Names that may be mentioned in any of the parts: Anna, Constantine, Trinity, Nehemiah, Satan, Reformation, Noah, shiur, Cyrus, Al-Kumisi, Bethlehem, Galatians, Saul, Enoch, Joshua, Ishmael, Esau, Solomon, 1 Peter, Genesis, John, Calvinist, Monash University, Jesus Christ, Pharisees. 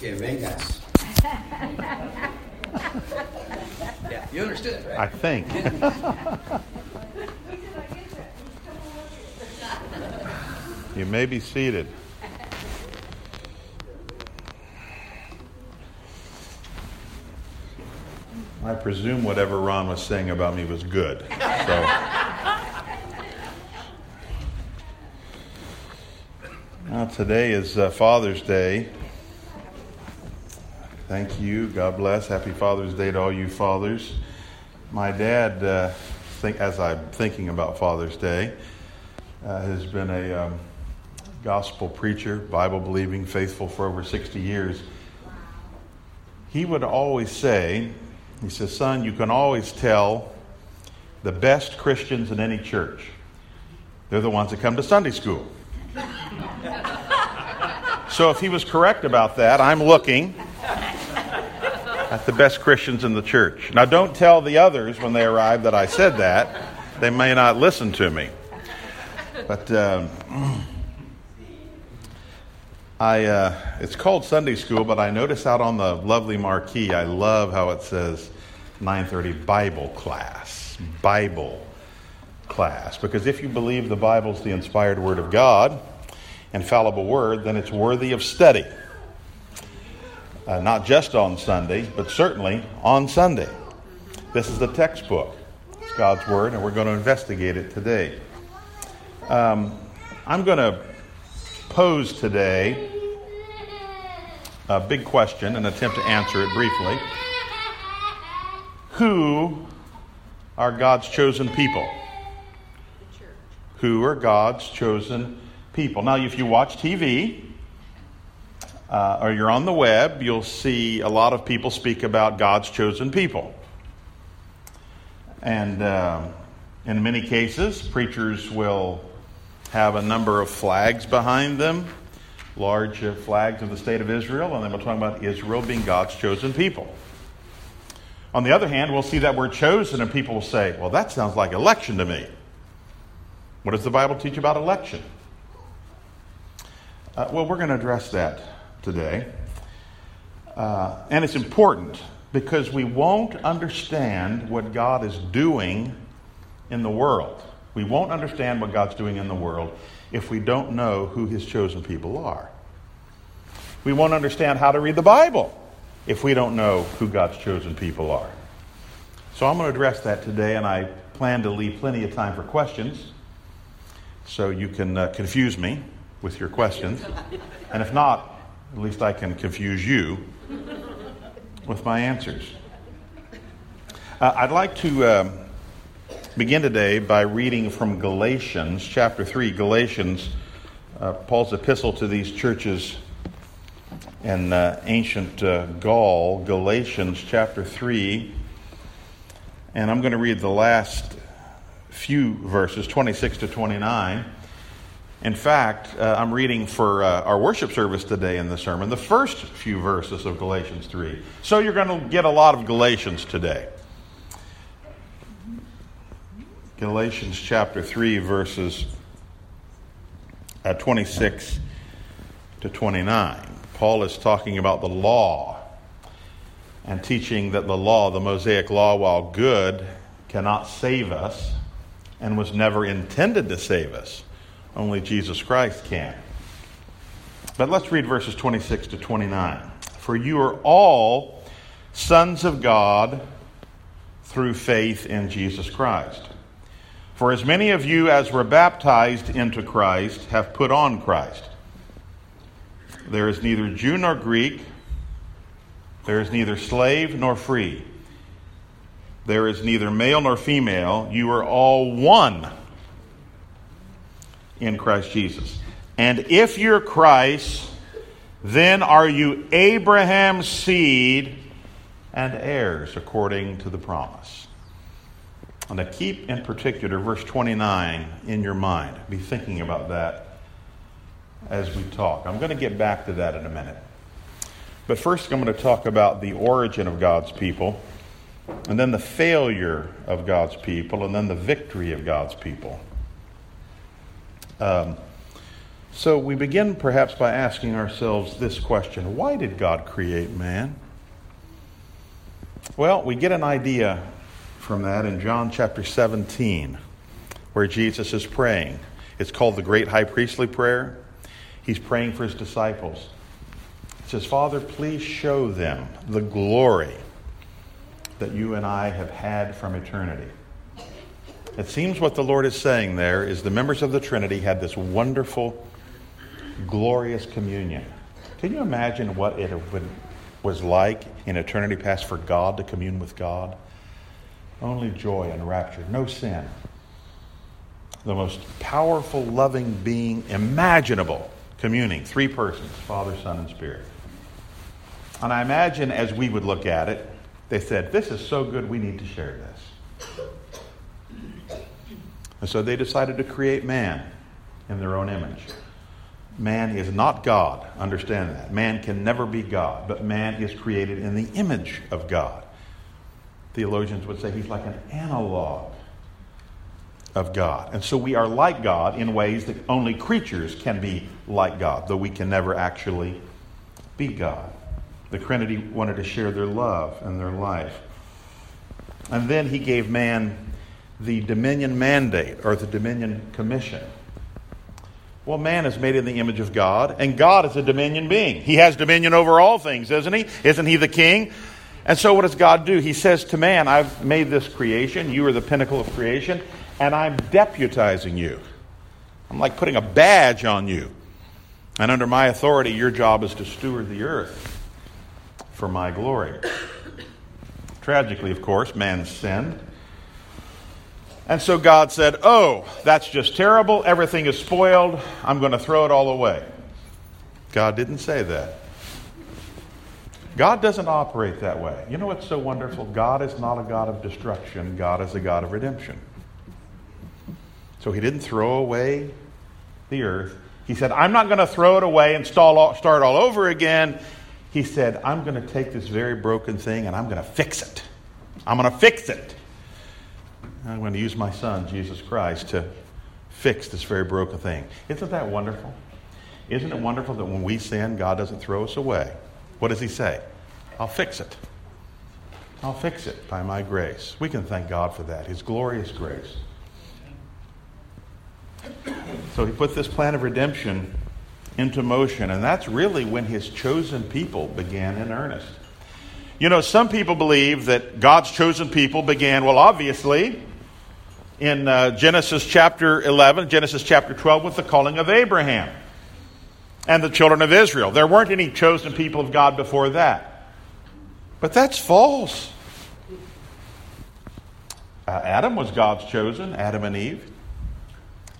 Que vengas. Yeah, you understood, right? I think. You may be seated. I presume whatever Ron was saying about me was good. So. Now today is Father's Day. Thank you. God bless. Happy Father's Day to all you fathers. My dad, as I'm thinking about Father's Day, has been a gospel preacher, Bible-believing, faithful for over 60 years. He would always say, he says, son, you can always tell the best Christians in any church. They're the ones that come to Sunday school. So if he was correct about that, I'm looking at the best Christians in the church. Now don't tell the others when they arrive that I said that. They may not listen to me. But it's called Sunday school, but I notice out on the lovely marquee, I love how it says 9:30 Bible class. Because if you believe the Bible's the inspired word of God, infallible word, then it's worthy of study. Not just on Sunday, but certainly on Sunday. This is the textbook. It's God's word, and we're going to investigate it today. I'm going to pose today a big question and attempt to answer it briefly. Who are God's chosen people? Who are God's chosen people? Now, if you watch TV or you're on the web, you'll see a lot of people speak about God's chosen people. And in many cases, preachers will have a number of flags behind them, large flags of the state of Israel, and then we're talking about Israel being God's chosen people. On the other hand, we'll see that we're chosen, and people will say, well, that sounds like election to me. What does the Bible teach about election? Well, we're going to address that today. And it's important because we won't understand what God is doing in the world. We won't understand what God's doing in the world if we don't know who his chosen people are. We won't understand how to read the Bible if we don't know who God's chosen people are. So I'm going to address that today, and I plan to leave plenty of time for questions so you can confuse me with your questions. And if not, at least I can confuse you with my answers. I'd like to begin today by reading from Galatians, chapter 3, Paul's epistle to these churches in ancient Gaul, Galatians chapter 3, and I'm going to read the last few verses, 26 to 29. In fact, I'm reading for our worship service today in the sermon, the first few verses of Galatians 3. So you're going to get a lot of Galatians today. Galatians chapter 3, verses 26 to 29. Paul is talking about the law and teaching that the law, the Mosaic law, while good, cannot save us and was never intended to save us. Only Jesus Christ can. But let's read verses 26 to 29. For you are all sons of God through faith in Jesus Christ. For as many of you as were baptized into Christ have put on Christ. There is neither Jew nor Greek. There is neither slave nor free. There is neither male nor female. You are all one in Christ Jesus. And if you're Christ, then are you Abraham's seed and heirs according to the promise. And to keep in particular verse 29 in your mind. Be thinking about that as we talk. I'm going to get back to that in a minute. But first I'm going to talk about the origin of God's people, and then the failure of God's people, and then the victory of God's people. So we begin perhaps by asking ourselves this question: why did God create man? Well, we get an idea from that in John chapter 17, where Jesus is praying. It's called the Great High Priestly Prayer. He's praying for his disciples. He says, Father, please show them the glory that you and I have had from eternity. It seems what the Lord is saying there is the members of the Trinity had this wonderful, glorious communion. Can you imagine what it was like in eternity past for God to commune with God? Only joy and rapture, no sin. The most powerful, loving being imaginable, communing, three persons, Father, Son, and Spirit. And I imagine as we would look at it, they said, this is so good, we need to share this. And so they decided to create man in their own image. Man is not God. Understand that. Man can never be God, but man is created in the image of God. Theologians would say he's like an analog of God. And so we are like God in ways that only creatures can be like God, though we can never actually be God. The Trinity wanted to share their love and their life. And then he gave man the dominion mandate, or the dominion commission. Well, man is made in the image of God, and God is a dominion being. He has dominion over all things, isn't he? Isn't he the king? And so what does God do? He says to man, I've made this creation. You are the pinnacle of creation, and I'm deputizing you. I'm like putting a badge on you. And under my authority, your job is to steward the earth for my glory. Tragically, of course, man sinned. And so God said, oh, that's just terrible. Everything is spoiled. I'm going to throw it all away. God didn't say that. God doesn't operate that way. You know what's so wonderful? God is not a God of destruction. God is a God of redemption. So he didn't throw away the earth. He said, I'm not going to throw it away and start all over again. He said, I'm going to take this very broken thing and I'm going to fix it. I'm going to fix it. I'm going to use my son, Jesus Christ, to fix this very broken thing. Isn't that wonderful? Isn't it wonderful that when we sin, God doesn't throw us away? What does he say? I'll fix it. I'll fix it by my grace. We can thank God for that, his glorious grace. So he put this plan of redemption into motion, and that's really when his chosen people began in earnest. You know, some people believe that God's chosen people began, well, obviously, in Genesis chapter 11, Genesis chapter 12, with the calling of Abraham and the children of Israel. There weren't any chosen people of God before that. But that's false. Adam was God's chosen, Adam and Eve.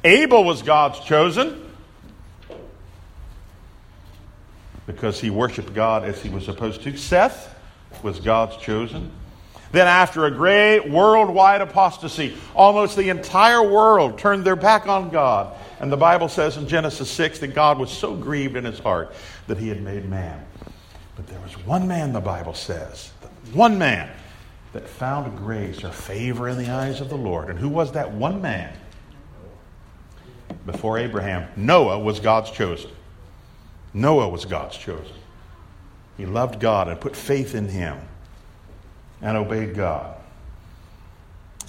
Abel was God's chosen, because he worshiped God as he was supposed to. Seth was God's chosen. Then after a great worldwide apostasy, almost the entire world turned their back on God. And the Bible says in Genesis 6 that God was so grieved in his heart that he had made man. But there was one man, the Bible says, one man that found grace or favor in the eyes of the Lord. And who was that one man? Before Abraham, Noah was God's chosen. Noah was God's chosen. He loved God and put faith in him and obeyed God.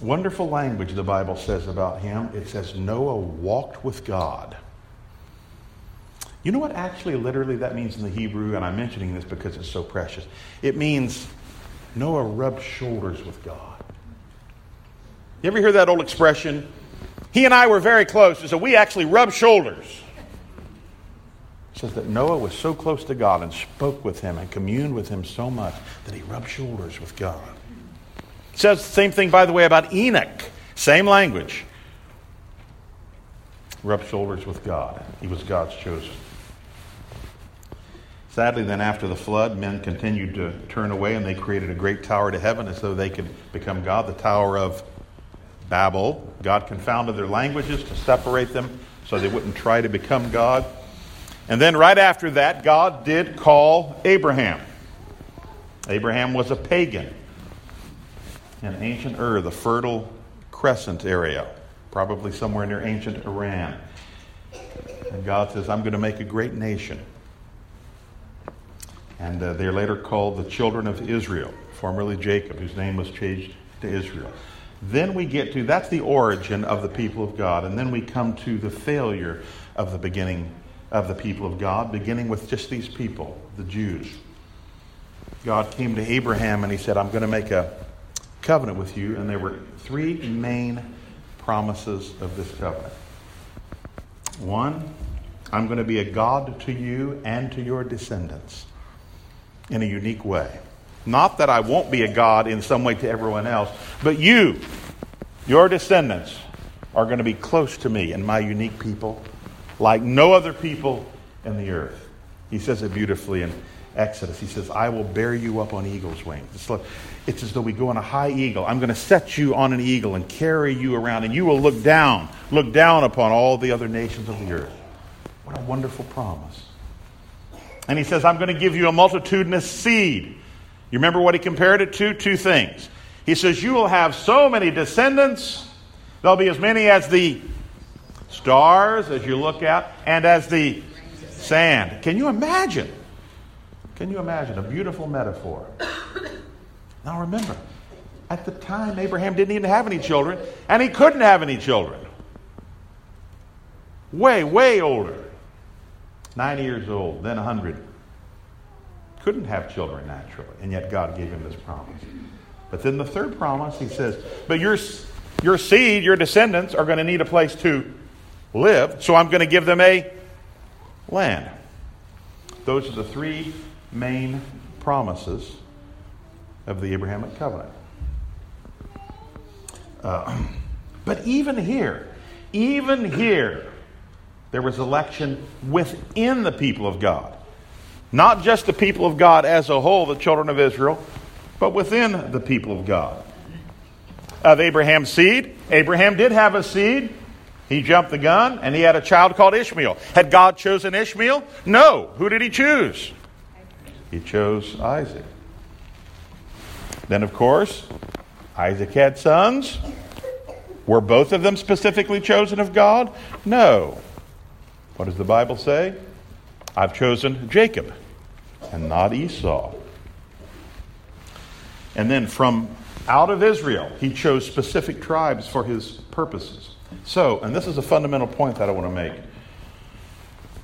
Wonderful language the Bible says about him. It says Noah walked with God. You know what actually literally that means in the Hebrew? And I'm mentioning this because it's so precious. It means Noah rubbed shoulders with God. You ever hear that old expression? He and I were very close, and so we actually rubbed shoulders. It says that Noah was so close to God and spoke with him and communed with him so much that he rubbed shoulders with God. It says the same thing, by the way, about Enoch. Same language. Rubbed shoulders with God. He was God's chosen. Sadly, then after the flood, men continued to turn away and they created a great tower to heaven as though they could become God, the Tower of Babel. God confounded their languages to separate them so they wouldn't try to become God. And then right after that, God did call Abraham. Abraham was a pagan in ancient Ur, the Fertile Crescent area, probably somewhere near ancient Aram. And God says, I'm going to make a great nation. And they're later called the children of Israel, formerly Jacob, whose name was changed to Israel. Then we get to, that's the origin of the people of God. And then we come to the failure of the beginning of the people of God, beginning with just these people, the Jews. God came to Abraham and he said, I'm going to make a covenant with you. And there were three main promises of this covenant. One, I'm going to be a God to you and to your descendants in a unique way. Not that I won't be a God in some way to everyone else, but you, your descendants, are going to be close to me and my unique people, like no other people in the earth. He says it beautifully in Exodus. He says, I will bear you up on eagle's wings. It's as though we go on a high eagle. I'm going to set you on an eagle and carry you around, and you will look down upon all the other nations of the earth. What a wonderful promise. And he says, I'm going to give you a multitudinous seed. You remember what he compared it to? Two things. He says, you will have so many descendants, there'll be as many as the stars as you look at, and as the sand. Can you imagine? A beautiful metaphor. Now remember, at the time, Abraham didn't even have any children, and he couldn't have any children. Way older. 90 years old, then 100. Couldn't have children naturally, and yet God gave him this promise. But then the third promise, he says, but your seed, your descendants, are going to need a place to live, so I'm going to give them a land. Those are the three main promises of the Abrahamic covenant. But even here, there was election within the people of God. Not just the people of God as a whole, the children of Israel, but within the people of God. Of Abraham's seed, Abraham did have a seed. He jumped the gun, and he had a child called Ishmael. Had God chosen Ishmael? No. Who did he choose? He chose Isaac. Then, of course, Isaac had sons. Were both of them specifically chosen of God? No. What does the Bible say? I've chosen Jacob and not Esau. And then from out of Israel, he chose specific tribes for his purposes. So, and this is a fundamental point that I want to make.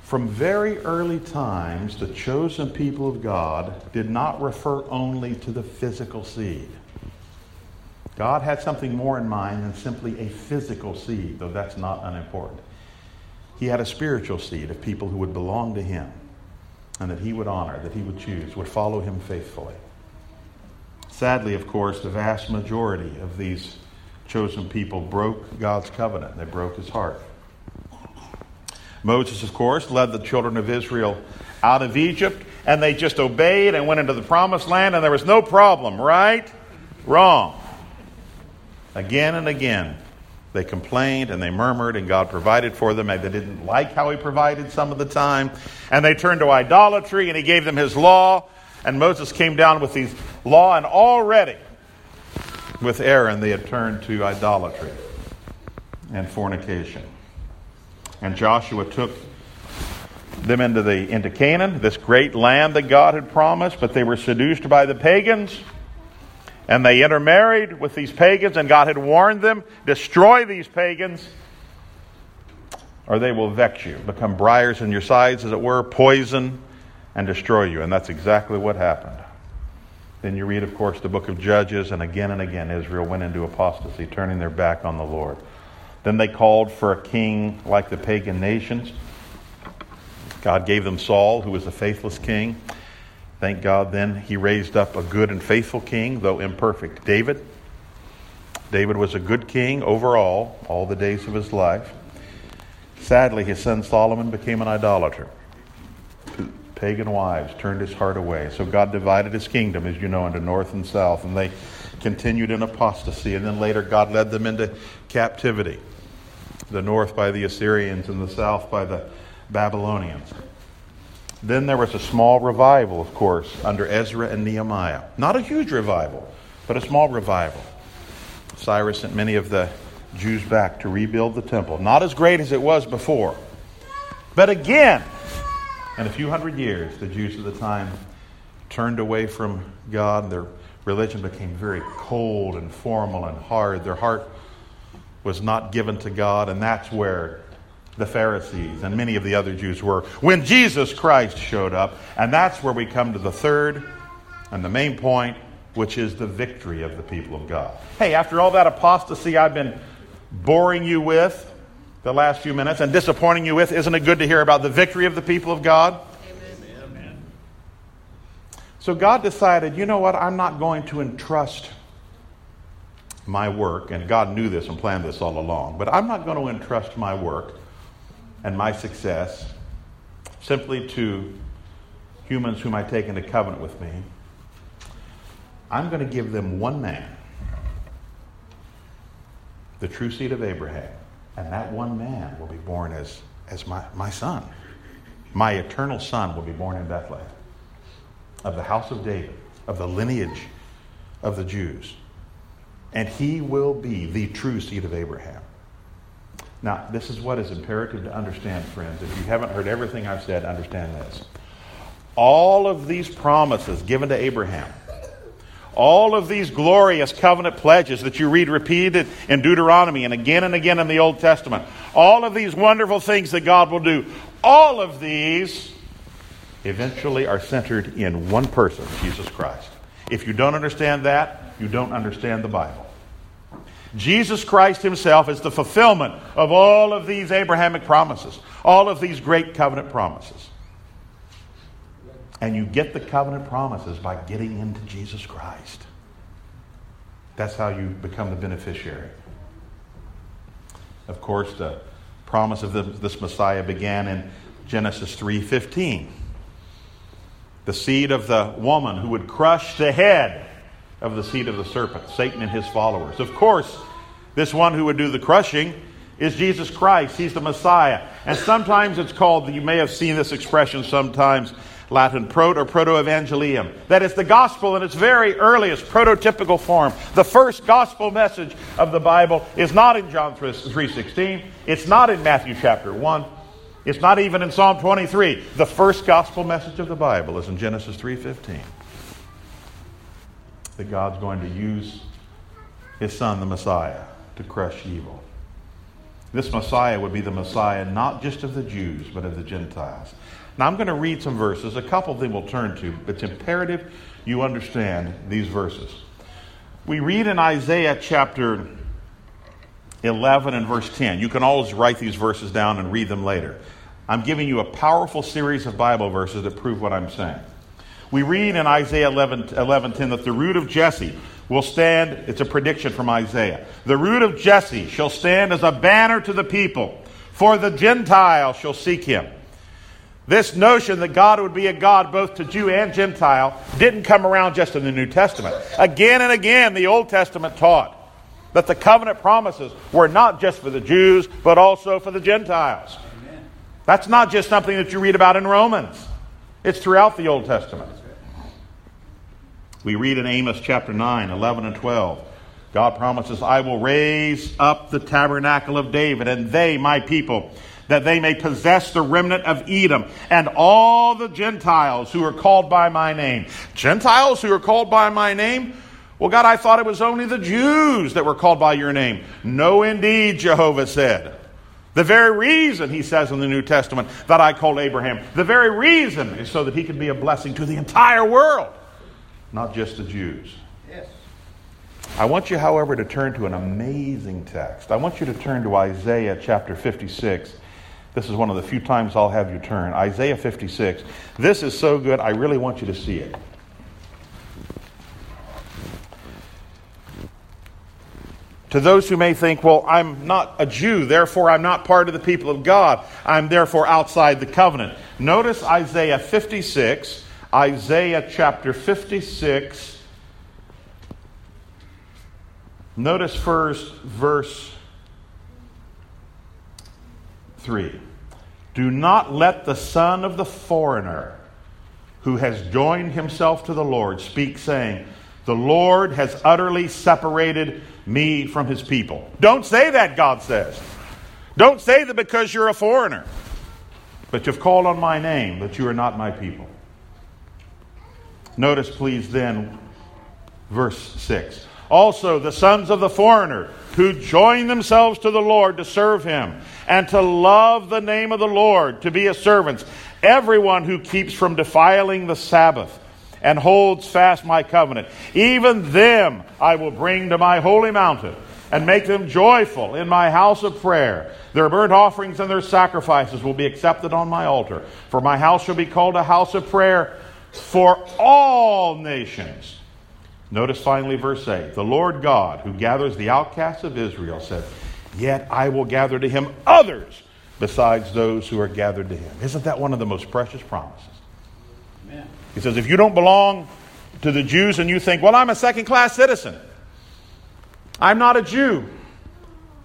From very early times, the chosen people of God did not refer only to the physical seed. God had something more in mind than simply a physical seed, though that's not unimportant. He had a spiritual seed of people who would belong to him and that he would honor, that he would choose, would follow him faithfully. Sadly, of course, the vast majority of these chosen people broke God's covenant. They broke his heart. Moses, of course, led the children of Israel out of Egypt, and they just obeyed and went into the promised land, and there was no problem, right? Wrong. Again and again, they complained and they murmured, and God provided for them, and they didn't like how he provided some of the time, and they turned to idolatry, and he gave them his law, and Moses came down with his law, and already with Aram, they had turned to idolatry and fornication. And Joshua took them into Canaan, this great land that God had promised, but they were seduced by the pagans, and they intermarried with these pagans, and God had warned them, destroy these pagans, or they will vex you, become briars in your sides, as it were, poison, and destroy you. And that's exactly what happened. Then you read, of course, the book of Judges, and again Israel went into apostasy, turning their back on the Lord. Then they called for a king like the pagan nations. God gave them Saul, who was a faithless king. Thank God then he raised up a good and faithful king, though imperfect, David. David was a good king overall, all the days of his life. Sadly, his son Solomon became an idolater. Pagan wives turned his heart away. So God divided his kingdom, as you know, into north and south, and they continued in apostasy. And then later God led them into captivity. The north by the Assyrians and the south by the Babylonians. Then there was a small revival, of course, under Ezra and Nehemiah. Not a huge revival, but a small revival. Cyrus sent many of the Jews back to rebuild the temple. Not as great as it was before, But again, in a few hundred years, the Jews of the time turned away from God. Their religion became very cold and formal and hard. Their heart was not given to God, and that's where the Pharisees and many of the other Jews were when Jesus Christ showed up. And that's where we come to the third and the main point, which is the victory of the people of God. Hey, after all that apostasy I've been boring you with the last few minutes and disappointing you with, isn't it good to hear about the victory of the people of God? Amen. So God decided, you know what, I'm not going to entrust my work, and God knew this and planned this all along, but I'm not going to entrust my work and my success simply to humans whom I take into covenant with me. I'm going to give them one man, the true seed of Abraham, and that one man will be born as my son. My eternal son will be born in Bethlehem, of the house of David, of the lineage of the Jews, and he will be the true seed of Abraham. Now, this is what is imperative to understand, friends. If you haven't heard everything I've said, understand this. All of these promises given to Abraham, all of these glorious covenant pledges that you read repeated in Deuteronomy and again in the Old Testament, all of these wonderful things that God will do, all of these eventually are centered in one person, Jesus Christ. If you don't understand that, you don't understand the Bible. Jesus Christ himself is the fulfillment of all of these Abrahamic promises, all of these great covenant promises. And you get the covenant promises by getting into Jesus Christ. That's how you become the beneficiary. Of course, the promise of this Messiah began in Genesis 3:15. The seed of the woman who would crush the head of the seed of the serpent, Satan and his followers. Of course, this one who would do the crushing is Jesus Christ. He's the Messiah. And sometimes it's called, you may have seen this expression sometimes, Latin proto-evangelium. That is the gospel in its very earliest prototypical form. The first gospel message of the Bible is not in John 3:16. It's not in Matthew chapter 1. It's not even in Psalm 23. The first gospel message of the Bible is in Genesis 3:15. That God's going to use his son, the Messiah, to crush evil. This Messiah would be the Messiah not just of the Jews, but of the Gentiles. Now I'm going to read some verses. A couple of them we'll turn to, but it's imperative you understand these verses. We read in Isaiah chapter 11 and verse 10. You can always write these verses down and read them later. I'm giving you a powerful series of Bible verses that prove what I'm saying. We read in Isaiah 11:10 that the root of Jesse will stand. It's a prediction from Isaiah. The root of Jesse shall stand as a banner to the people, for the Gentiles shall seek him. This notion that God would be a God both to Jew and Gentile didn't come around just in the New Testament. Again and again, the Old Testament taught that the covenant promises were not just for the Jews, but also for the Gentiles. Amen. That's not just something that you read about in Romans. It's throughout the Old Testament. We read in Amos chapter 9, 11 and 12, God promises, I will raise up the tabernacle of David, and they, my people, that they may possess the remnant of Edom and all the Gentiles who are called by my name. Gentiles who are called by my name? Well, God, I thought it was only the Jews that were called by your name. No, indeed, Jehovah said. The very reason, he says in the New Testament, that I called Abraham, the very reason is so that he could be a blessing to the entire world, not just the Jews. Yes. I want you, however, to turn to an amazing text. I want you to turn to Isaiah chapter 56. This is one of the few times I'll have you turn. Isaiah 56. This is so good, I really want you to see it. To those who may think, well, I'm not a Jew, therefore I'm not part of the people of God. I'm therefore outside the covenant. Notice Isaiah 56. Isaiah chapter 56. Notice first verse 3. Do not let the son of the foreigner who has joined himself to the Lord speak, saying, the Lord has utterly separated me from his people. Don't say that, God says. Don't say that because you're a foreigner. But you've called on my name, but you are not my people. Notice, please, then, verse 6. Also, the sons of the foreigner who join themselves to the Lord to serve him and to love the name of the Lord, to be his servants. Everyone who keeps from defiling the Sabbath and holds fast my covenant, even them I will bring to my holy mountain and make them joyful in my house of prayer. Their burnt offerings and their sacrifices will be accepted on my altar. For my house shall be called a house of prayer for all nations. Notice finally verse 8. The Lord God who gathers the outcasts of Israel said, yet I will gather to him others besides those who are gathered to him. Isn't that one of the most precious promises? Amen. He says, if you don't belong to the Jews and you think, well, I'm a second-class citizen. I'm not a Jew.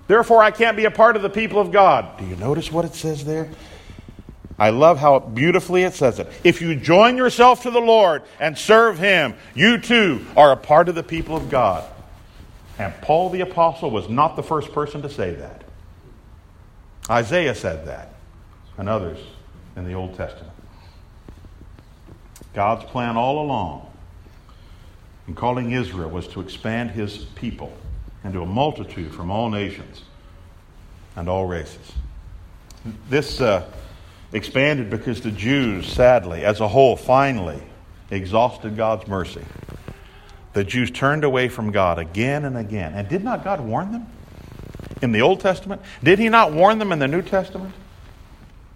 Therefore, I can't be a part of the people of God. Do you notice what it says there? I love how beautifully it says it. If you join yourself to the Lord and serve him, you too are a part of the people of God. And Paul the Apostle was not the first person to say that. Isaiah said that, and others in the Old Testament. God's plan all along in calling Israel was to expand his people into a multitude from all nations and all races. This expanded because the Jews, sadly, as a whole, finally exhausted God's mercy. The Jews turned away from God again and again. And did not God warn them in the Old Testament? Did he not warn them in the New Testament?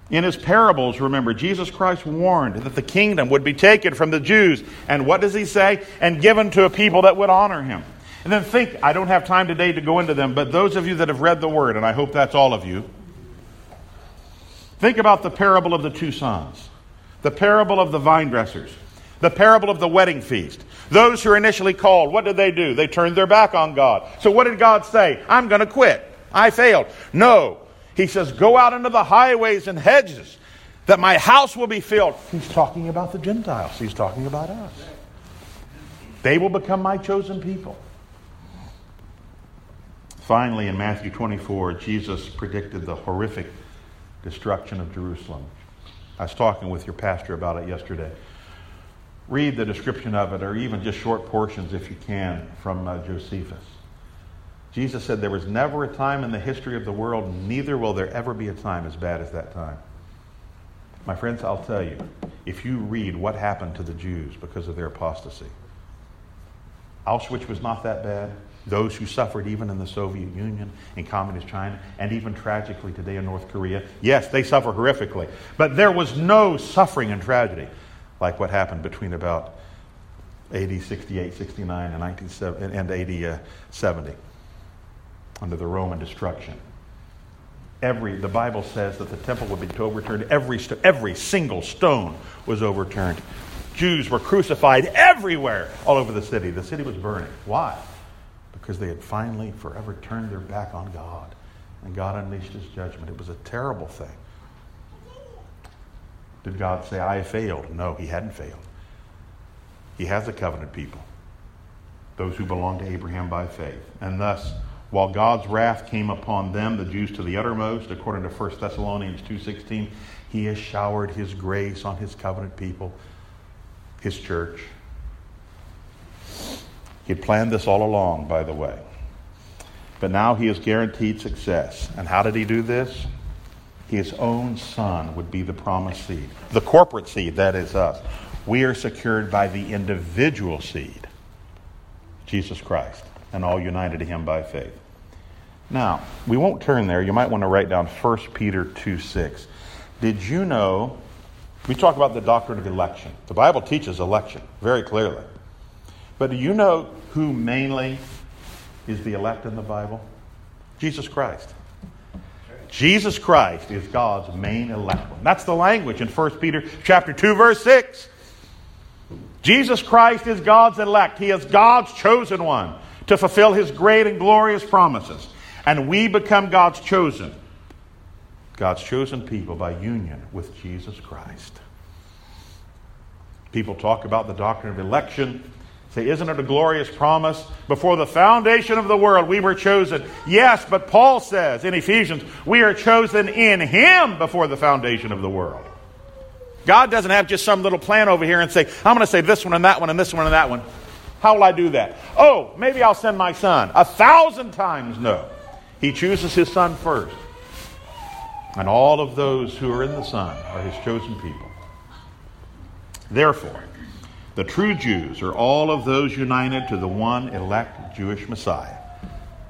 In his parables, remember, Jesus Christ warned that the kingdom would be taken from the Jews. And what does he say? And given to a people that would honor him. And then think, I don't have time today to go into them, but those of you that have read the Word, and I hope that's all of you, think about the parable of the two sons, the parable of the vine dressers, the parable of the wedding feast. Those who are initially called, what did they do? They turned their back on God. So what did God say? I'm going to quit. I failed. No. He says, go out into the highways and hedges that my house will be filled. He's talking about the Gentiles. He's talking about us. They will become my chosen people. Finally, in Matthew 24, Jesus predicted the horrific destruction of Jerusalem. I was talking with your pastor about it yesterday. Read the description of it, or even just short portions if you can, from Josephus. Jesus said there was never a time in the history of the world, neither will there ever be a time as bad as that time. My friends, I'll tell you, if you read what happened to the Jews because of their apostasy, Auschwitz was not that bad. Those who suffered even in the Soviet Union, in communist China, and even tragically today in North Korea. Yes, they suffer horrifically. But there was no suffering and tragedy like what happened between about AD 68, 69 and 1970, and AD 70 under the Roman destruction. The Bible says that the temple would be overturned. Every single stone was overturned. Jews were crucified everywhere, all over the city. The city was burning. Why? Because they had finally forever turned their back on God. And God unleashed his judgment. It was a terrible thing. Did God say, I failed? No, he hadn't failed. He has a covenant people, those who belong to Abraham by faith. And thus, while God's wrath came upon them, the Jews, to the uttermost, according to 1 Thessalonians 2:16, he has showered his grace on his covenant people, his church. He had planned this all along, by the way. But now he is guaranteed success. And how did he do this? His own son would be the promised seed. The corporate seed, that is us. We are secured by the individual seed, Jesus Christ, and all united to him by faith. Now, we won't turn there. You might want to write down 1 Peter 2:6. Did you know, we talk about the doctrine of election. The Bible teaches election very clearly. But do you know who mainly is the elect in the Bible? Jesus Christ. Jesus Christ is God's main elect one. That's the language in 1 Peter chapter 2, verse 6. Jesus Christ is God's elect. He is God's chosen one to fulfill his great and glorious promises. And we become God's chosen people by union with Jesus Christ. People talk about the doctrine of election. See, isn't it a glorious promise? Before the foundation of the world, we were chosen. Yes, but Paul says in Ephesians, we are chosen in Him before the foundation of the world. God doesn't have just some little plan over here and say, I'm going to say this one and that one and this one and that one. How will I do that? Oh, maybe I'll send my son. 1,000 times no. He chooses His Son first. And all of those who are in the Son are His chosen people. Therefore, the true Jews are all of those united to the one elect Jewish Messiah,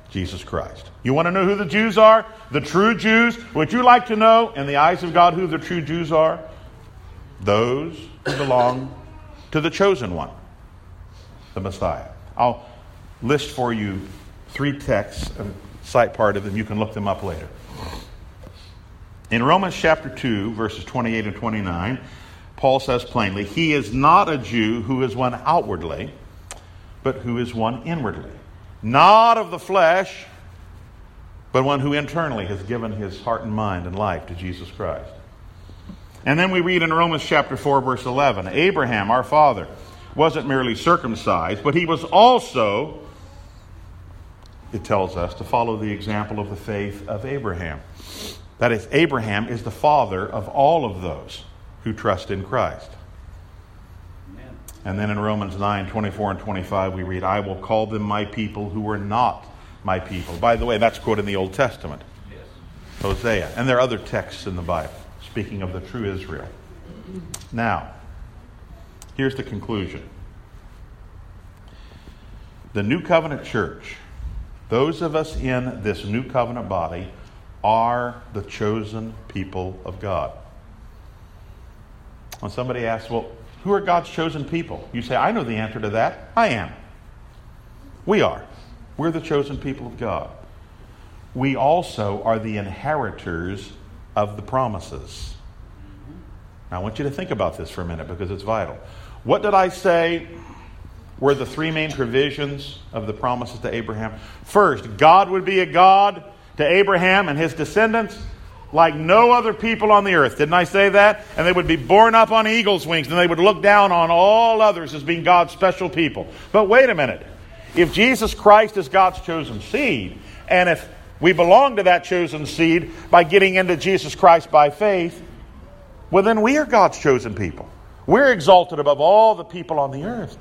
Jesus Christ. You want to know who the Jews are? The true Jews? Would you like to know, in the eyes of God, who the true Jews are? Those who belong to the chosen one, the Messiah. I'll list for you 3 texts and cite part of them. You can look them up later. In Romans chapter 2, verses 28 and 29, Paul says plainly, he is not a Jew who is one outwardly, but who is one inwardly. Not of the flesh, but one who internally has given his heart and mind and life to Jesus Christ. And then we read in Romans chapter 4, verse 11, Abraham, our father, wasn't merely circumcised, but he was also, it tells us, to follow the example of the faith of Abraham. That is, Abraham is the father of all of those who trust in Christ. Amen. And then in Romans 9, 24 and 25, we read, I will call them my people who were not my people. By the way, that's quoted in the Old Testament. Yes. Hosea. And there are other texts in the Bible speaking of the true Israel. Now, here's the conclusion. The New Covenant Church, those of us in this New Covenant body, are the chosen people of God. When somebody asks, well, who are God's chosen people? You say, I know the answer to that. I am. We are. We're the chosen people of God. We also are the inheritors of the promises. Now, I want you to think about this for a minute because it's vital. What did I say were the 3 main provisions of the promises to Abraham? First, God would be a God to Abraham and his descendants like no other people on the earth. Didn't I say that? And they would be borne up on eagle's wings, and they would look down on all others as being God's special people. But wait a minute. If Jesus Christ is God's chosen seed, and if we belong to that chosen seed by getting into Jesus Christ by faith, well, then we are God's chosen people. We're exalted above all the people on the earth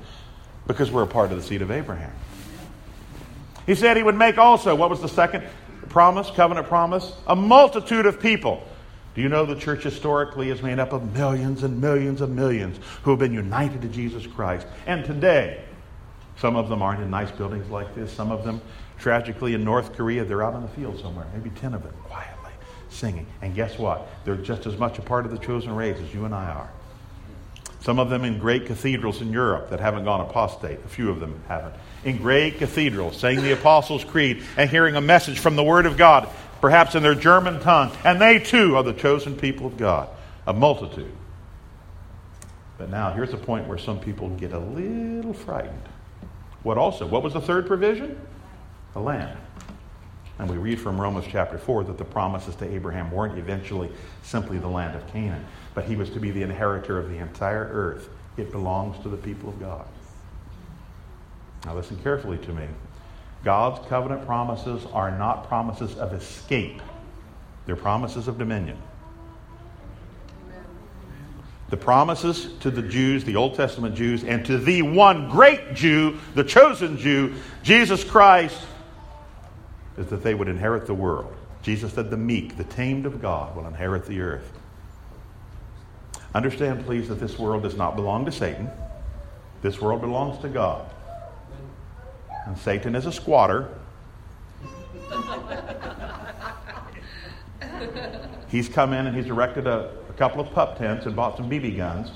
because we're a part of the seed of Abraham. He said He would make also, what was the second promise, covenant promise? A multitude of people. Do you know the church historically is made up of millions and millions and millions who have been united to Jesus Christ? And today, some of them aren't in nice buildings like this. Some of them, tragically, in North Korea, they're out in the field somewhere, maybe 10 of them, quietly singing. And guess what? They're just as much a part of the chosen race as you and I are. Some of them in great cathedrals in Europe that haven't gone apostate. A few of them haven't. In great cathedrals, saying the Apostles' Creed and hearing a message from the Word of God, perhaps in their German tongue. And they too are the chosen people of God, a multitude. But now, here's a point where some people get a little frightened. What also? What was the third provision? The land. And we read from Romans chapter 4 that the promises to Abraham weren't eventually simply the land of Canaan, but he was to be the inheritor of the entire earth. It belongs to the people of God. Now listen carefully to me. God's covenant promises are not promises of escape. They're promises of dominion. The promises to the Jews, the Old Testament Jews, and to the one great Jew, the chosen Jew, Jesus Christ, is that they would inherit the world. Jesus said the meek, the tamed of God, will inherit the earth. Understand, please, that this world does not belong to Satan. This world belongs to God. And Satan is a squatter. He's come in and he's erected a couple of pup tents and bought some BB guns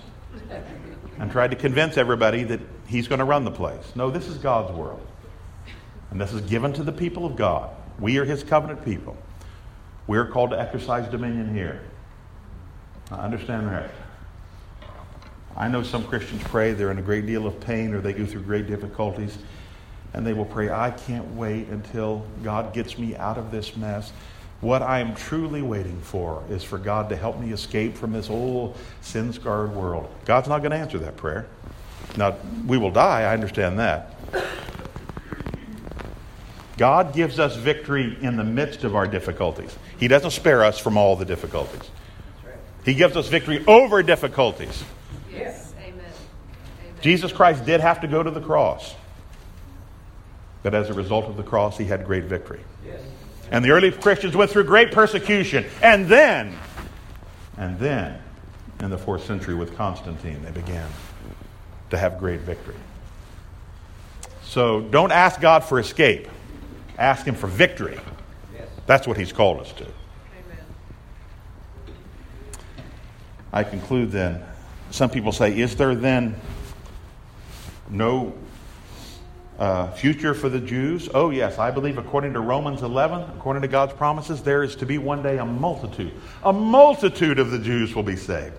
and tried to convince everybody that he's going to run the place. No, this is God's world. And this is given to the people of God. We are His covenant people. We are called to exercise dominion here. Now, understand that. I know some Christians pray. They're in a great deal of pain or they go through great difficulties. And they will pray, I can't wait until God gets me out of this mess. What I am truly waiting for is for God to help me escape from this old sin-scarred world. God's not going to answer that prayer. Now, we will die, I understand that. God gives us victory in the midst of our difficulties. He doesn't spare us from all the difficulties. He gives us victory over difficulties. Yes, amen. Jesus Christ did have to go to the cross. But as a result of the cross, he had great victory. Yes. And the early Christians went through great persecution. And then, in the 4th century with Constantine, they began to have great victory. So don't ask God for escape. Ask him for victory. Yes. That's what he's called us to. Amen. I conclude then. Some people say, is there then no future for the Jews? Oh yes, I believe according to Romans 11, according to God's promises, there is to be one day a multitude. A multitude of the Jews will be saved.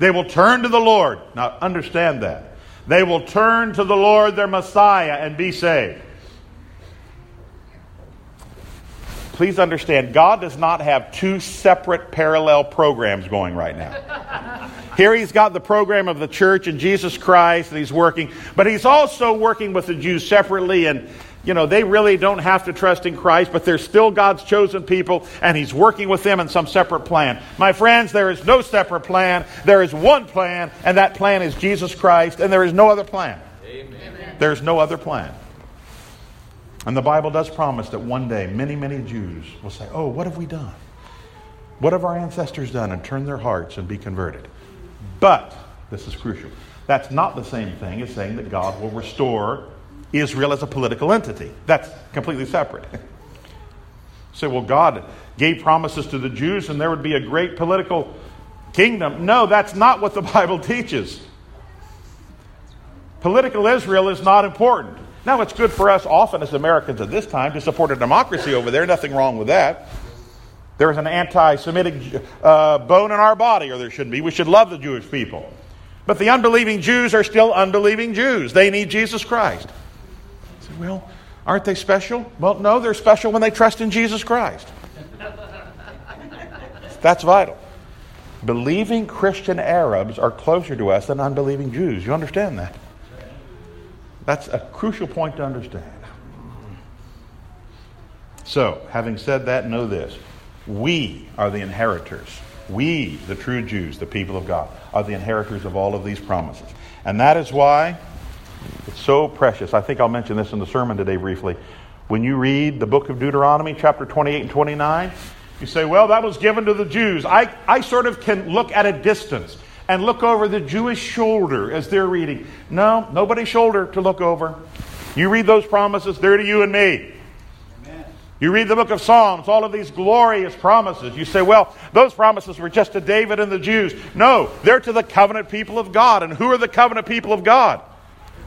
They will turn to the Lord. Now understand that. They will turn to the Lord their Messiah and be saved. Please understand, God does not have two separate parallel programs going right now. Here he's got the program of the church and Jesus Christ, and he's working. But he's also working with the Jews separately, and they really don't have to trust in Christ, but they're still God's chosen people, and he's working with them in some separate plan. My friends, there is no separate plan. There is one plan, and that plan is Jesus Christ, and there is no other plan. Amen. There's no other plan. And the Bible does promise that one day many, many Jews will say, oh, what have we done? What have our ancestors done? And turn their hearts and be converted. But, this is crucial, that's not the same thing as saying that God will restore Israel as a political entity. That's completely separate. So, well, God gave promises to the Jews and there would be a great political kingdom. No, that's not what the Bible teaches. Political Israel is not important. Now, it's good for us often as Americans at this time to support a democracy over there. Nothing wrong with that. There is an anti-Semitic bone in our body, or there shouldn't be. We should love the Jewish people. But the unbelieving Jews are still unbelieving Jews. They need Jesus Christ. I said, well, aren't they special? Well, no, they're special when they trust in Jesus Christ. That's vital. Believing Christian Arabs are closer to us than unbelieving Jews. You understand that? That's a crucial point to understand. So, having said that, know this. We are the inheritors. We, the true Jews, the people of God, are the inheritors of all of these promises. And that is why it's so precious. I think I'll mention this in the sermon today briefly. When you read the book of Deuteronomy, chapter 28 and 29, you say, well, that was given to the Jews. I sort of can look at a distance and look over the Jewish shoulder as they're reading. No, nobody's shoulder to look over. You read those promises, they're to you and me. Amen. You read the book of Psalms, all of these glorious promises. You say, well, those promises were just to David and the Jews. No, they're to the covenant people of God. And who are the covenant people of God?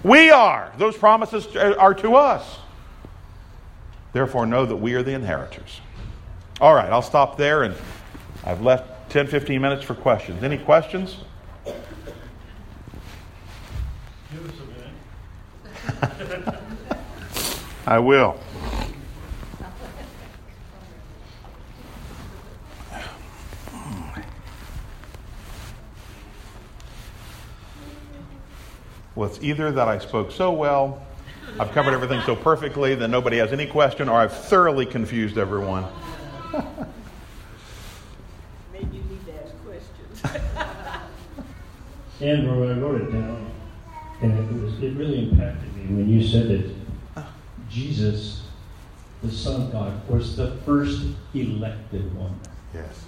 We are. Those promises are to us. Therefore, know that we are the inheritors. All right, I'll stop there, and I've left 10, 15 minutes for questions. Any questions? I will. Well, it's either that I spoke so well, I've covered everything so perfectly that nobody has any question, or I've thoroughly confused everyone. Maybe you need to ask questions. Andrew, I wrote it down. And it really impacted me when you said that Jesus, the Son of God, was the first elected one. Yes.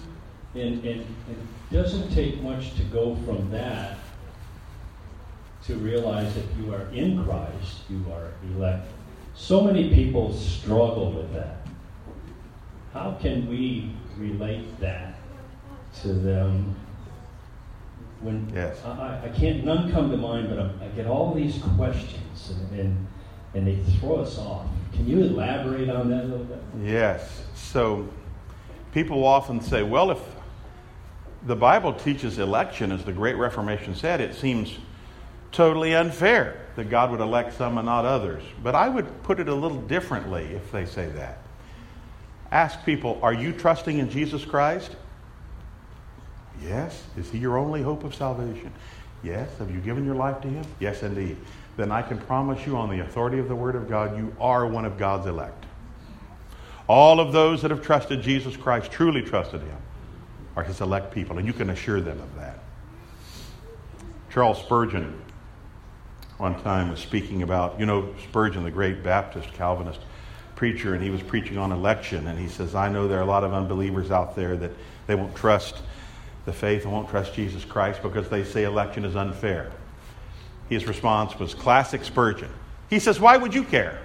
And it doesn't take much to go from that to realize that you are in Christ, you are elected. So many people struggle with that. How can we relate that to them? When yes. I can't, none come to mind, but I get all these questions and they throw us off. Can you elaborate on that a little bit? Yes. So people often say, well, if the Bible teaches election, as the Great Reformation said, it seems totally unfair that God would elect some and not others. But I would put it a little differently if they say that. Ask people, are you trusting in Jesus Christ? Yes. Is he your only hope of salvation? Yes. Have you given your life to him? Yes, indeed. Then I can promise you on the authority of the Word of God, you are one of God's elect. All of those that have trusted Jesus Christ, truly trusted him, are his elect people, and you can assure them of that. Charles Spurgeon one time was speaking about, Spurgeon, the great Baptist Calvinist preacher, and he was preaching on election, and he says, I know there are a lot of unbelievers out there that they won't trust the faith and won't trust Jesus Christ because they say election is unfair. His response was classic Spurgeon. He says, why would you care?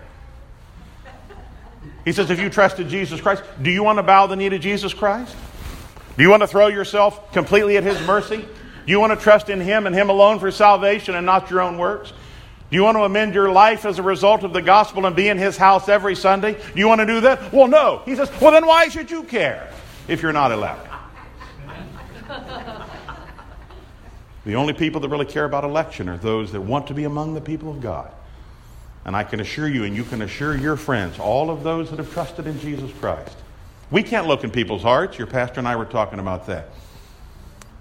He says, if you trusted Jesus Christ, do you want to bow the knee to Jesus Christ? Do you want to throw yourself completely at his mercy? Do you want to trust in him and him alone for salvation and not your own works? Do you want to amend your life as a result of the gospel and be in his house every Sunday? Do you want to do that? Well, no. He says, well, then why should you care if you're not elect? The only people that really care about election are those that want to be among the people of God. And I can assure you, and you can assure your friends, all of those that have trusted in Jesus Christ. We can't look in people's hearts. Your pastor and I were talking about that.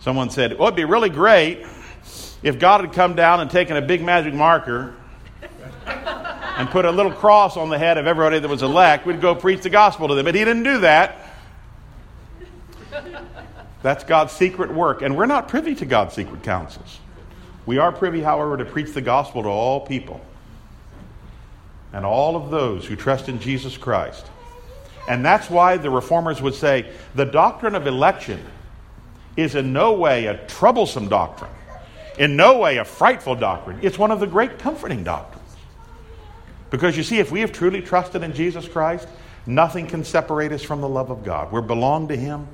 Someone said, well, it'd be really great if God had come down and taken a big magic marker and put a little cross on the head of everybody that was elect. We'd go preach the gospel to them. But he didn't do that. That's God's secret work. And we're not privy to God's secret counsels. We are privy, however, to preach the gospel to all people. And all of those who trust in Jesus Christ. And that's why the reformers would say the doctrine of election is in no way a troublesome doctrine. In no way a frightful doctrine. It's one of the great comforting doctrines. Because you see, if we have truly trusted in Jesus Christ, nothing can separate us from the love of God. We belong to him.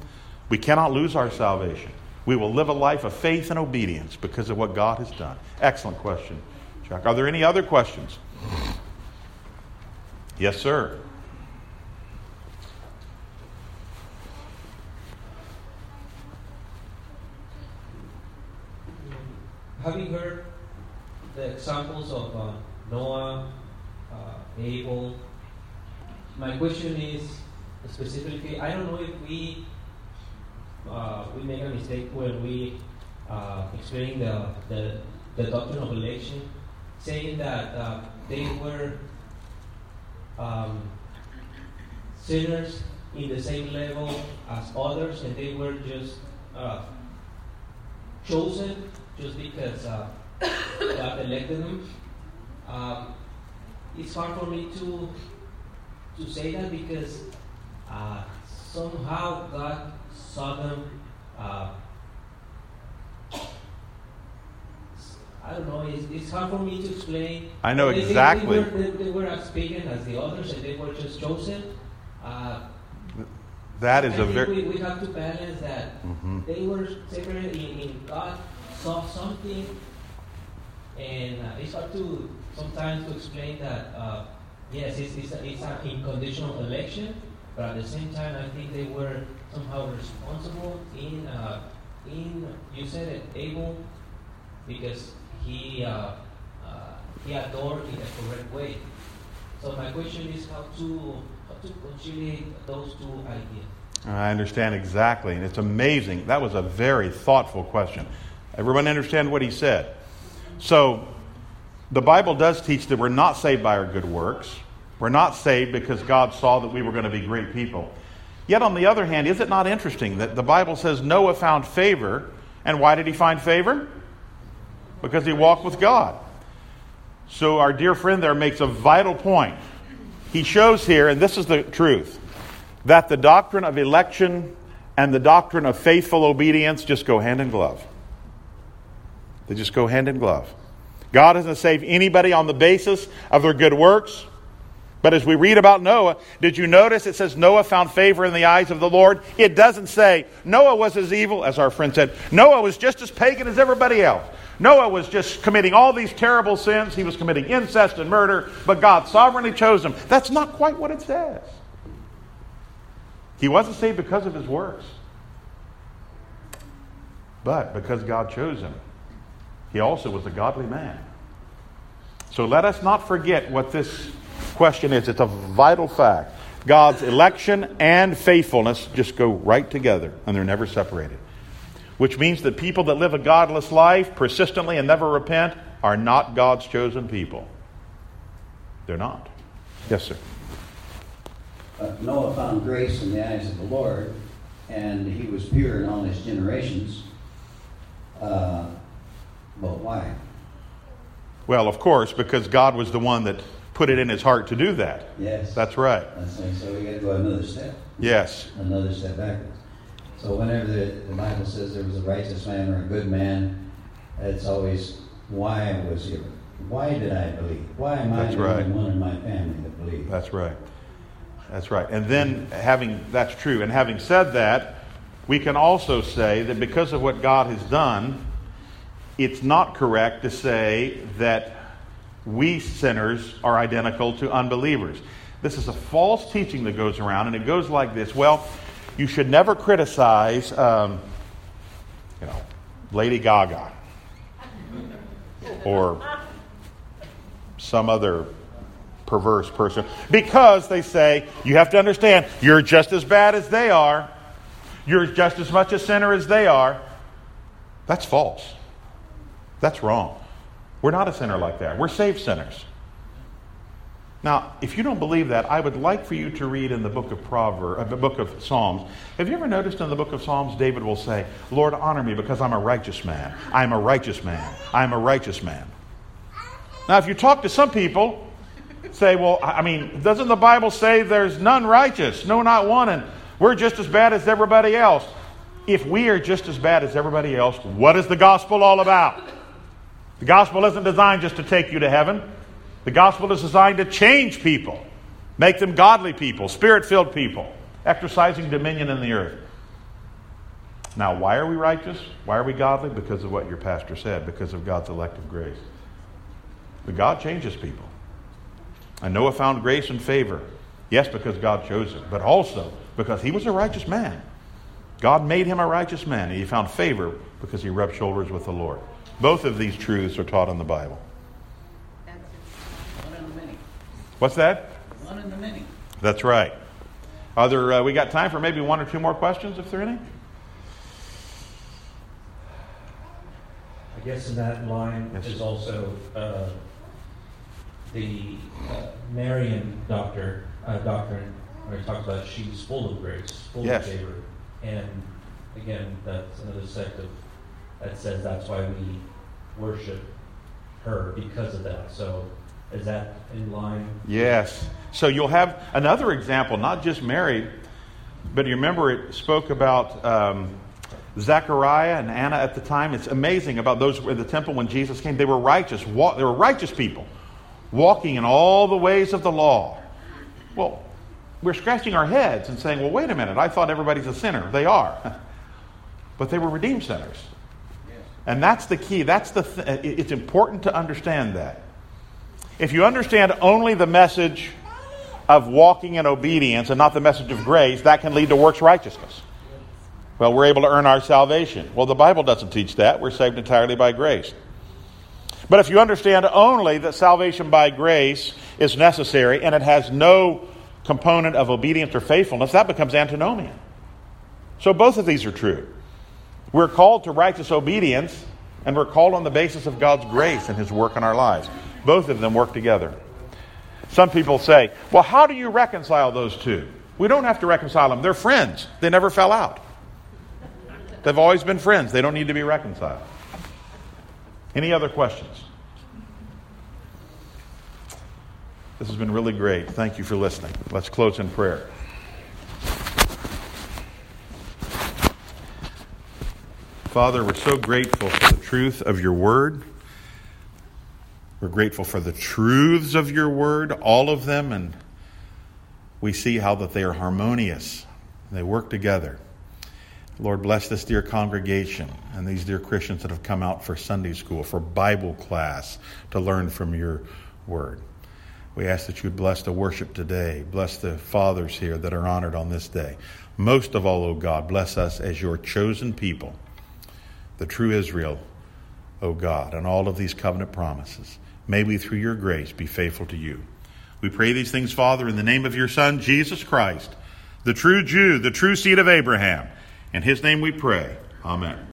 We cannot lose our salvation. We will live a life of faith and obedience because of what God has done. Excellent question, Chuck. Are there any other questions? Yes, sir. Have you heard the examples of Noah, Abel? My question is specifically, I don't know if we make a mistake when we explain the doctrine of election, saying that they were sinners in the same level as others, and they were just chosen just because God elected them. It's hard for me to say that because somehow God saw them, I don't know, it's hard for me to explain. I know exactly. They were as pagan as the others and they were just chosen. That is we have to balance that. Mm-hmm. They were separate in God, saw something, and it's hard to sometimes to explain that, yes, it's an unconditional election, but at the same time, I think they were somehow responsible you said it, Abel, because he adored in the correct way. So my question is how to conciliate those two ideas. I understand exactly, and it's amazing. That was a very thoughtful question. Everyone understand what he said? So the Bible does teach that we're not saved by our good works. We're not saved because God saw that we were going to be great people. Yet on the other hand, is it not interesting that the Bible says Noah found favor, and why did he find favor? Because he walked with God. So our dear friend there makes a vital point. He shows here, and this is the truth, that the doctrine of election and the doctrine of faithful obedience just go hand in glove. They just go hand in glove. God doesn't save anybody on the basis of their good works. But as we read about Noah, did you notice it says Noah found favor in the eyes of the Lord? It doesn't say Noah was as evil, as our friend said. Noah was just as pagan as everybody else. Noah was just committing all these terrible sins. He was committing incest and murder, but God sovereignly chose him. That's not quite what it says. He wasn't saved because of his works, but because God chose him. He also was a godly man. So let us not forget what this question is. It's a vital fact. God's election and faithfulness just go right together, and they're never separated. which means that people that live a godless life persistently and never repent are not God's chosen people. They're not. Yes, sir. Noah found grace in the eyes of the Lord, and he was pure in all his generations. But why? Well, of course, because God was the one that put it in his heart to do that. Yes. That's right. So we got to go another step. Yes. Another step backwards. So whenever the Bible says there was a righteous man or a good man, it's always, why was he? Why did I believe? Why am I the only one in my family that believed? That's right. That's right. And then that's true. And having said that, we can also say that because of what God has done, it's not correct to say that we sinners are identical to unbelievers. This is a false teaching that goes around, and it goes like this. Well, you should never criticize, Lady Gaga or some other perverse person, because they say, you have to understand, you're just as bad as they are. You're just as much a sinner as they are. That's false. That's wrong. We're not a sinner like that. We're saved sinners. Now, if you don't believe that, I would like for you to read in the book of Psalms. Have you ever noticed in the book of Psalms, David will say, Lord, honor me because I'm a righteous man. I'm a righteous man. I'm a righteous man. Now, if you talk to some people, say, well, doesn't the Bible say there's none righteous? No, not one. And we're just as bad as everybody else. If we are just as bad as everybody else, what is the gospel all about? The gospel isn't designed just to take you to heaven. The gospel is designed to change people, make them godly people, spirit-filled people, exercising dominion in the earth. Now, why are we righteous? Why are we godly? Because of what your pastor said, because of God's elective grace. But God changes people. And Noah found grace and favor. Yes, because God chose him, but also because he was a righteous man. God made him a righteous man, and he found favor because he rubbed shoulders with the Lord. Both of these truths are taught in the Bible. One in the many. What's that? One in the many. That's right. We got time for maybe one or two more questions, if there are any? I guess in that line is also the Marian doctrine, where he talks about she's full of grace, full of favor. And again, that's another sect that says that's why we worship her, because of that. So is that in line? Yes. So you'll have another example, not just Mary, but you remember it spoke about Zechariah and Anna at the time. It's amazing about those in the temple when Jesus came. They were righteous. They were righteous people, walking in all the ways of the law. Well, we're scratching our heads and saying, well, wait a minute, I thought everybody's a sinner. They are. But they were redeemed sinners. And that's the key. It's important to understand that. If you understand only the message of walking in obedience and not the message of grace, that can lead to works righteousness. Well, we're able to earn our salvation. Well, the Bible doesn't teach that. We're saved entirely by grace. But if you understand only that salvation by grace is necessary and it has no component of obedience or faithfulness, that becomes antinomian. So both of these are true. We're called to righteous obedience, and we're called on the basis of God's grace and his work in our lives. Both of them work together. Some people say, well, how do you reconcile those two? We don't have to reconcile them. They're friends. They never fell out. They've always been friends. They don't need to be reconciled. Any other questions? This has been really great. Thank you for listening. Let's close in prayer. Father, we're so grateful for the truth of your word. We're grateful for the truths of your word, all of them, and we see how that they are harmonious. They work together. Lord, bless this dear congregation and these dear Christians that have come out for Sunday school, for Bible class, to learn from your word. We ask that you bless the worship today. Bless the fathers here that are honored on this day. Most of all, O God, bless us as your chosen people, the true Israel, O God, and all of these covenant promises. May we, through your grace, be faithful to you. We pray these things, Father, in the name of your Son, Jesus Christ, the true Jew, the true seed of Abraham. In his name we pray. Amen.